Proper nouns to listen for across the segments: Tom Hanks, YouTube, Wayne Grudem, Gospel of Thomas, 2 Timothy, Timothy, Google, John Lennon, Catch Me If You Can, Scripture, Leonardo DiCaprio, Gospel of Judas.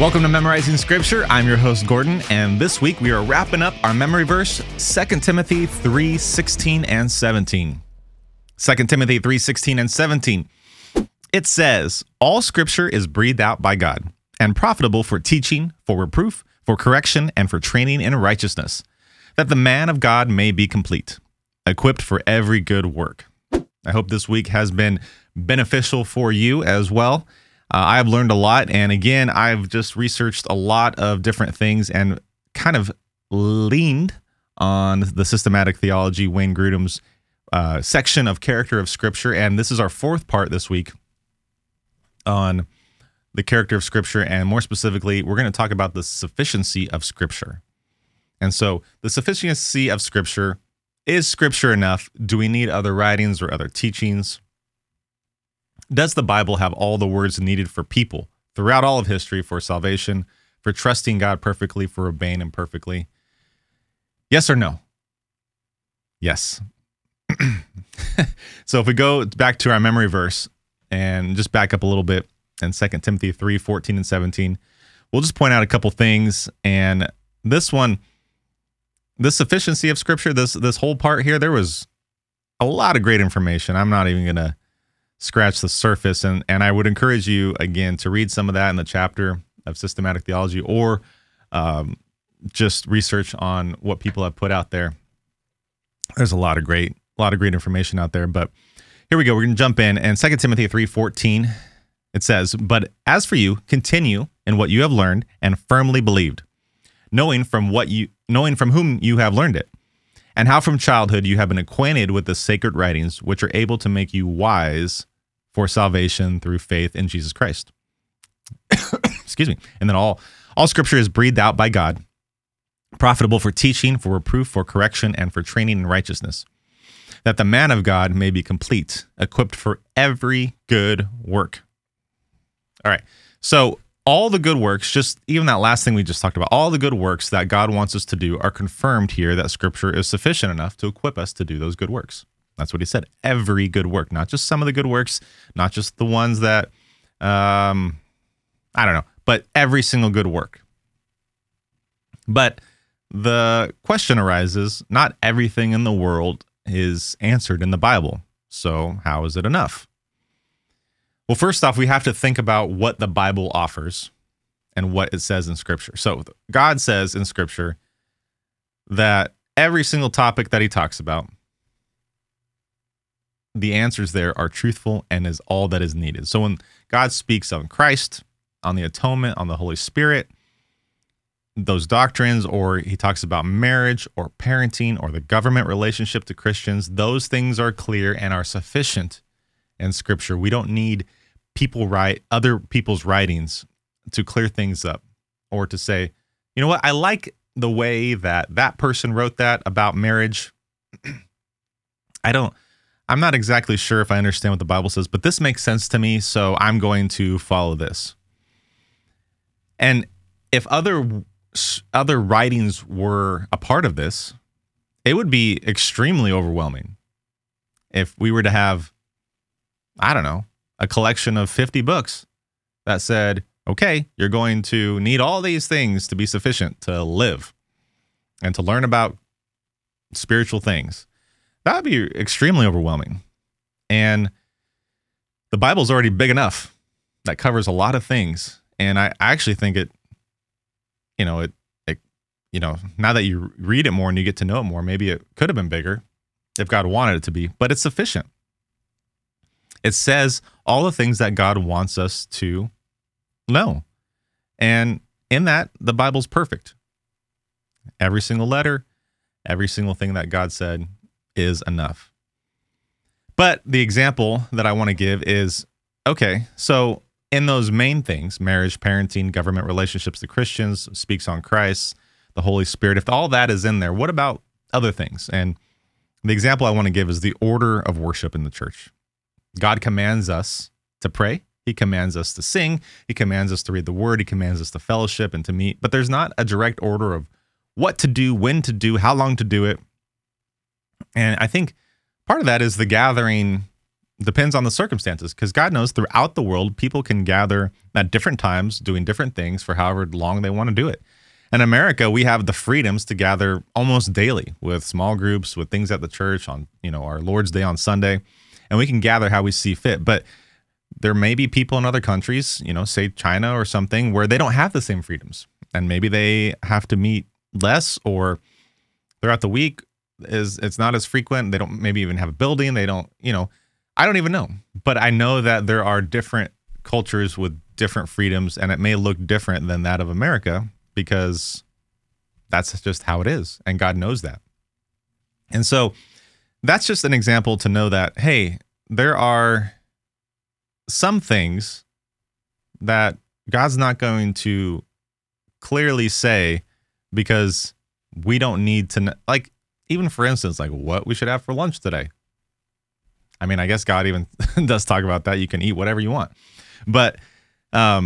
Welcome to Memorizing Scripture. I'm your host, Gordon, and this week we are wrapping up our memory verse, 2 Timothy 3:16 and 17. 2 Timothy 3:16 and 17. It says, all Scripture is breathed out by God and profitable for teaching, for reproof, for correction, and for training in righteousness, that the man of God may be complete, equipped for every good work. I hope this week has been beneficial for you as well. I've learned a lot, and again, I've just researched a lot of different things and kind of leaned on the systematic theology, Wayne Grudem's section of character of Scripture, and this is our fourth part this week on the character of Scripture, and more specifically, we're going to talk about the sufficiency of Scripture. And so the sufficiency of Scripture, is Scripture enough? Do we need other writings or other teachings? Does the Bible have all the words needed for people throughout all of history for salvation, for trusting God perfectly, for obeying Him perfectly? Yes or no? Yes. So if we go back to our memory verse and just back up a little bit in 2 Timothy 3:14 and 17, we'll just point out a couple things. And this one, the sufficiency of Scripture, this whole part here, there was a lot of great information. I'm not even going to scratch the surface, and I would encourage you, again, to read some of that in the chapter of systematic theology, or just research on what people have put out there. There's a lot of great information out there, but here we go. We're going to jump in, and 2 Timothy 3:14, it says, but as for you, continue in what you have learned and firmly believed, knowing from whom you have learned it, and how from childhood you have been acquainted with the sacred writings, which are able to make you wise for salvation through faith in Jesus Christ. Excuse me. And then all Scripture is breathed out by God, profitable for teaching, for reproof, for correction, and for training in righteousness, that the man of God may be complete, equipped for every good work. All right. So all the good works, just even that last thing we just talked about, all the good works that God wants us to do are confirmed here that Scripture is sufficient enough to equip us to do those good works. That's what he said. Every good work, not just some of the good works, not just the ones that, I don't know, but every single good work. But the question arises, not everything in the world is answered in the Bible. So how is it enough? Well, first off, we have to think about what the Bible offers and what it says in Scripture. So God says in Scripture that every single topic that he talks about, the answers there are truthful and is all that is needed. So when God speaks on Christ, on the atonement, on the Holy Spirit, those doctrines, or he talks about marriage or parenting or the government relationship to Christians, those things are clear and are sufficient and Scripture. We don't need other people's writings to clear things up, or to say, you know what, I like the way that person wrote that about marriage. I'm not exactly sure if I understand what the Bible says, but this makes sense to me, so I'm going to follow this. And if other writings were a part of this, it would be extremely overwhelming. If we were to have, I don't know, a collection of 50 books that said, okay, you're going to need all these things to be sufficient to live and to learn about spiritual things. That would be extremely overwhelming. And the Bible's already big enough. That covers a lot of things. And I actually think it, now that you read it more and you get to know it more, maybe it could have been bigger if God wanted it to be, but it's sufficient. It says all the things that God wants us to know. And in that, the Bible's perfect. Every single letter, every single thing that God said is enough. But the example that I want to give is, okay, so in those main things, marriage, parenting, government relationships to Christians, speaks on Christ, the Holy Spirit, if all that is in there, what about other things? And the example I want to give is the order of worship in the church. God commands us to pray. He commands us to sing. He commands us to read the word. He commands us to fellowship and to meet. But there's not a direct order of what to do, when to do, how long to do it. And I think part of that is the gathering depends on the circumstances, because God knows throughout the world, people can gather at different times doing different things for however long they want to do it. In America, we have the freedoms to gather almost daily with small groups, with things at the church on, you know, our Lord's Day on Sunday, and we can gather how we see fit. But there may be people in other countries, you know, say China or something, where they don't have the same freedoms, and maybe they have to meet less, or throughout the week is it's not as frequent. They don't maybe even have a building. They don't, you know, I don't even know, but I know that there are different cultures with different freedoms, and it may look different than that of America, because that's just how it is, and God knows that. And so that's just an example to know that, hey, there are some things that God's not going to clearly say, because we don't need to, like, even for instance, like what we should have for lunch today. I mean, I guess God even does talk about that. You can eat whatever you want. But my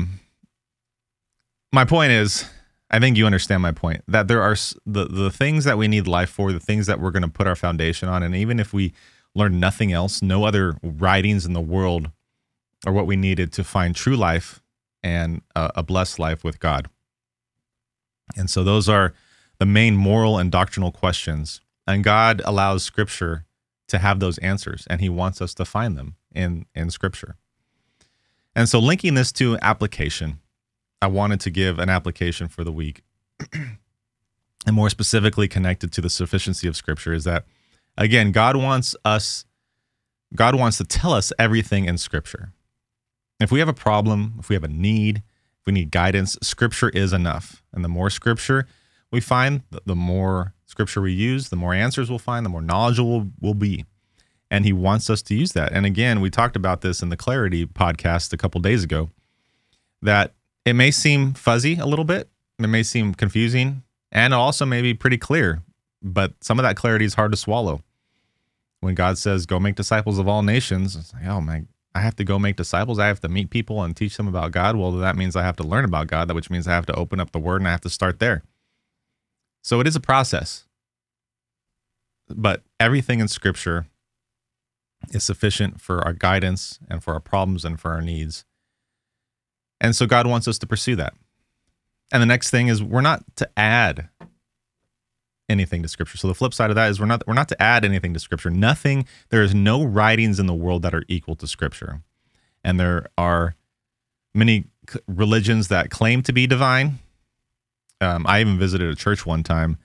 point is, I think you understand my point, that there are the things that we need life for, the things that we're going to put our foundation on. And even if we learn nothing else, no other writings in the world are what we needed to find true life and a blessed life with God. And so those are the main moral and doctrinal questions. And God allows Scripture to have those answers, and He wants us to find them in Scripture. And so linking this to application, I wanted to give an application for the week, and more specifically connected to the sufficiency of Scripture, is that, again, God wants to tell us everything in Scripture. If we have a problem, if we have a need, if we need guidance, Scripture is enough. And the more Scripture we find, the more Scripture we use, the more answers we'll find, the more knowledgeable we'll be. And He wants us to use that. And again, we talked about this in the Clarity podcast a couple days ago, that it may seem fuzzy a little bit, it may seem confusing, and also may be pretty clear, but some of that clarity is hard to swallow. When God says, go make disciples of all nations, it's like, oh man, I have to go make disciples. I have to meet people and teach them about God. Well, that means I have to learn about God, which means I have to open up the Word, and I have to start there. So it is a process, but everything in Scripture is sufficient for our guidance and for our problems and for our needs. And so God wants us to pursue that. And the next thing is, we're not to add anything to Scripture. So the flip side of that is we're not to add anything to Scripture. Nothing, there is no writings in the world that are equal to Scripture. And there are many religions that claim to be divine. I even visited a church one time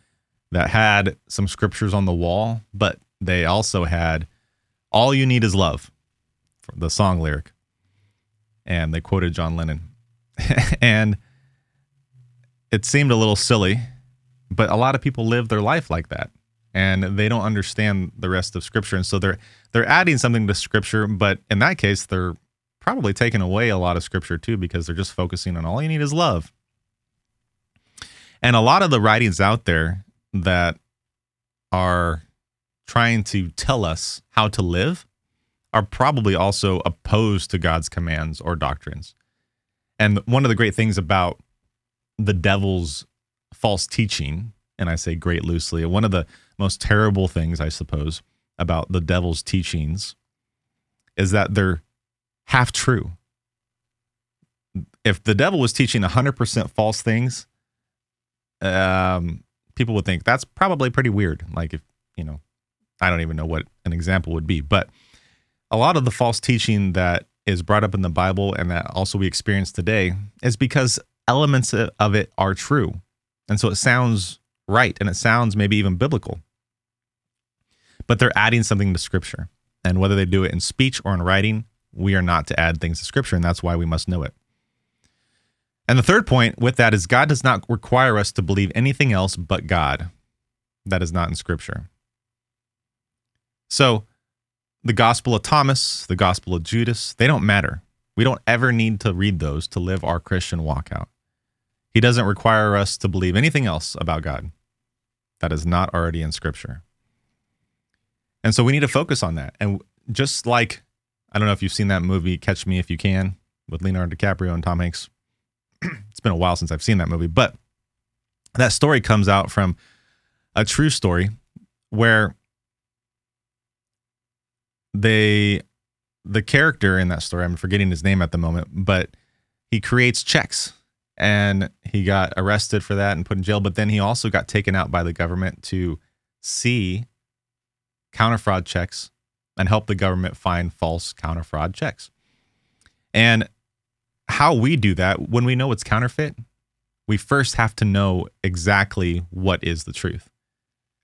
that had some scriptures on the wall, but they also had, all you need is love, the song lyric. And they quoted John Lennon. And it seemed a little silly, but a lot of people live their life like that, and they don't understand the rest of Scripture. And so they're adding something to Scripture, but in that case, they're probably taking away a lot of Scripture too, because they're just focusing on all you need is love. And a lot of the writings out there that are trying to tell us how to live are probably also opposed to God's commands or doctrines. And one of the great things about the devil's false teaching, and I say great loosely, one of the most terrible things, I suppose, about the devil's teachings is that they're half true. If the devil was teaching 100% false things, people would think that's probably pretty weird. Like, if, you know, I don't even know what an example would be, but a lot of the false teaching that is brought up in the Bible and that also we experience today is because elements of it are true. And so it sounds right, and it sounds maybe even biblical, but they're adding something to Scripture. And whether they do it in speech or in writing, we are not to add things to Scripture, and that's why we must know it. And the third point with that is, God does not require us to believe anything else but God that is not in Scripture. So the Gospel of Thomas, the Gospel of Judas, they don't matter. We don't ever need to read those to live our Christian walk out. He doesn't require us to believe anything else about God that is not already in Scripture. And so we need to focus on that. And just like, I don't know if you've seen that movie, Catch Me If You Can, with Leonardo DiCaprio and Tom Hanks. It's been a while since I've seen that movie, but that story comes out from a true story where they the character in that story, I'm forgetting his name at the moment, but he creates checks and he got arrested for that and put in jail. But then he also got taken out by the government to see counterfraud checks and help the government find false counterfraud checks. And how we do that, when we know it's counterfeit, we first have to know exactly what is the truth.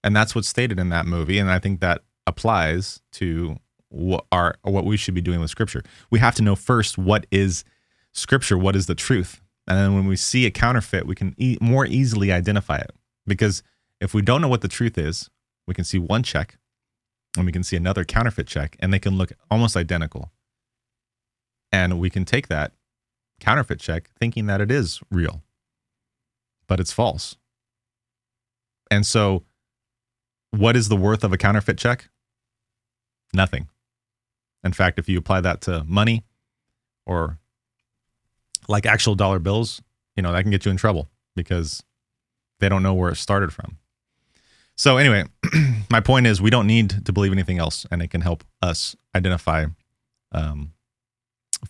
And that's what's stated in that movie. And I think that applies to what we should be doing with Scripture. We have to know first what is Scripture, what is the truth. And then when we see a counterfeit, we can more easily identify it. Because if we don't know what the truth is, we can see one check and we can see another counterfeit check and they can look almost identical. And we can take that counterfeit check thinking that it is real, but it's false. And so what is the worth of a counterfeit check? Nothing. In fact, if you apply that to money or like actual dollar bills, you know, that can get you in trouble because they don't know where it started from. So anyway, my point is we don't need to believe anything else, and it can help us identify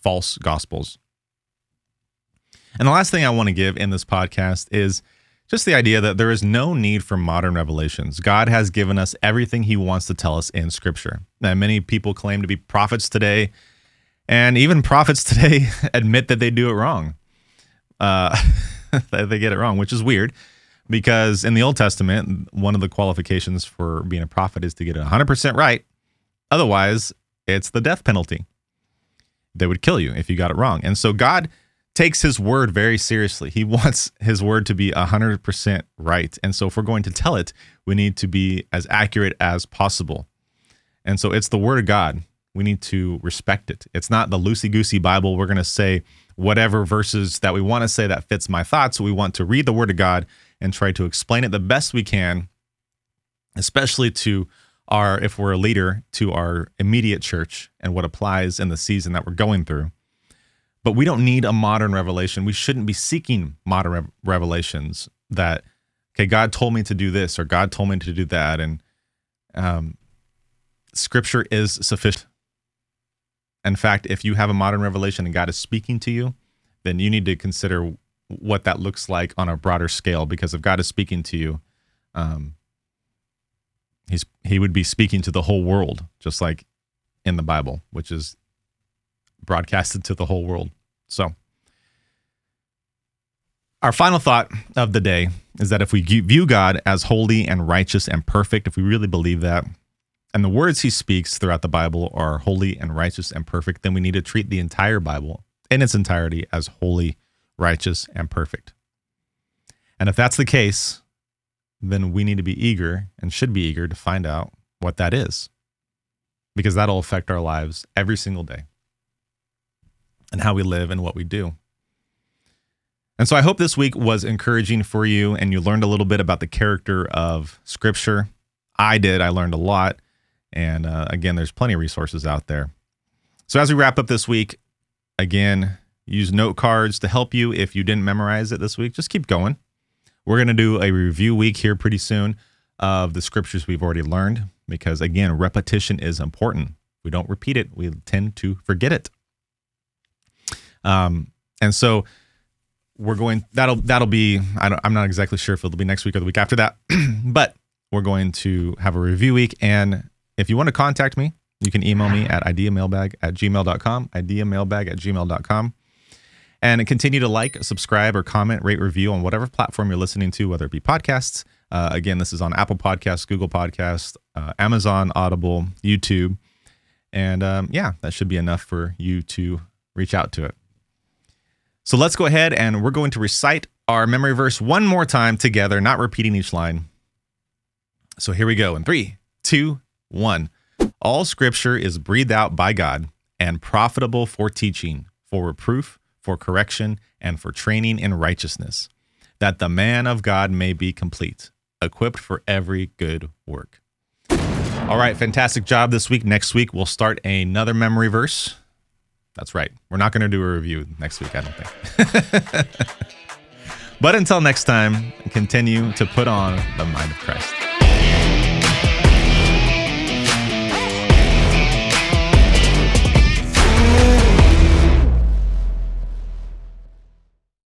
false gospels. And the last thing I want to give in this podcast is just the idea that there is no need for modern revelations. God has given us everything he wants to tell us in Scripture. Now, many people claim to be prophets today, and even prophets today admit that they do it wrong. They get it wrong, which is weird, because in the Old Testament, one of the qualifications for being a prophet is to get it 100% right. Otherwise, it's the death penalty. They would kill you if you got it wrong. And so God takes his word very seriously. He wants his word to be 100% right. And so if we're going to tell it, we need to be as accurate as possible. And so it's the word of God. We need to respect it. It's not the loosey-goosey Bible. We're going to say whatever verses that we want to say that fits my thoughts. We want to read the word of God and try to explain it the best we can, especially to our, if we're a leader, to our immediate church and what applies in the season that we're going through. But we don't need a modern revelation. We shouldn't be seeking modern revelations that, okay, God told me to do this or God told me to do that. And Scripture is sufficient. In fact, if you have a modern revelation and God is speaking to you, then you need to consider what that looks like on a broader scale. Because if God is speaking to you, he would be speaking to the whole world, just like in the Bible, which is broadcasted to the whole world. So our final thought of the day is that if we view God as holy and righteous and perfect, if we really believe that, and the words he speaks throughout the Bible are holy and righteous and perfect, then we need to treat the entire Bible in its entirety as holy, righteous, and perfect. And if that's the case, then we need to be eager and should be eager to find out what that is, because that'll affect our lives every single day, and how we live and what we do. And so I hope this week was encouraging for you and you learned a little bit about the character of Scripture. I did. I learned a lot. And again, there's plenty of resources out there. So as we wrap up this week, again, use note cards to help you if you didn't memorize it this week. Just keep going. We're going to do a review week here pretty soon of the Scriptures we've already learned because, again, repetition is important. If we don't repeat it, we tend to forget it. And so we're going, that'll be, I'm not exactly sure if it'll be next week or the week after that, but we're going to have a review week. And if you want to contact me, you can email me at ideamailbag@gmail.com, ideamailbag@gmail.com, and continue to like, subscribe, or comment, rate, review on whatever platform you're listening to, whether it be podcasts. Again, this is on Apple Podcasts, Google Podcasts, Amazon, Audible, YouTube. And, yeah, that should be enough for you to reach out to it. So let's go ahead and we're going to recite our memory verse one more time together, not repeating each line. So here we go in 3, 2, 1. All Scripture is breathed out by God and profitable for teaching, for reproof, for correction, and for training in righteousness, that the man of God may be complete, equipped for every good work. All right, fantastic job this week. Next week, we'll start another memory verse. That's right. We're not going to do a review next week, I don't think. But until next time, continue to put on the mind of Christ.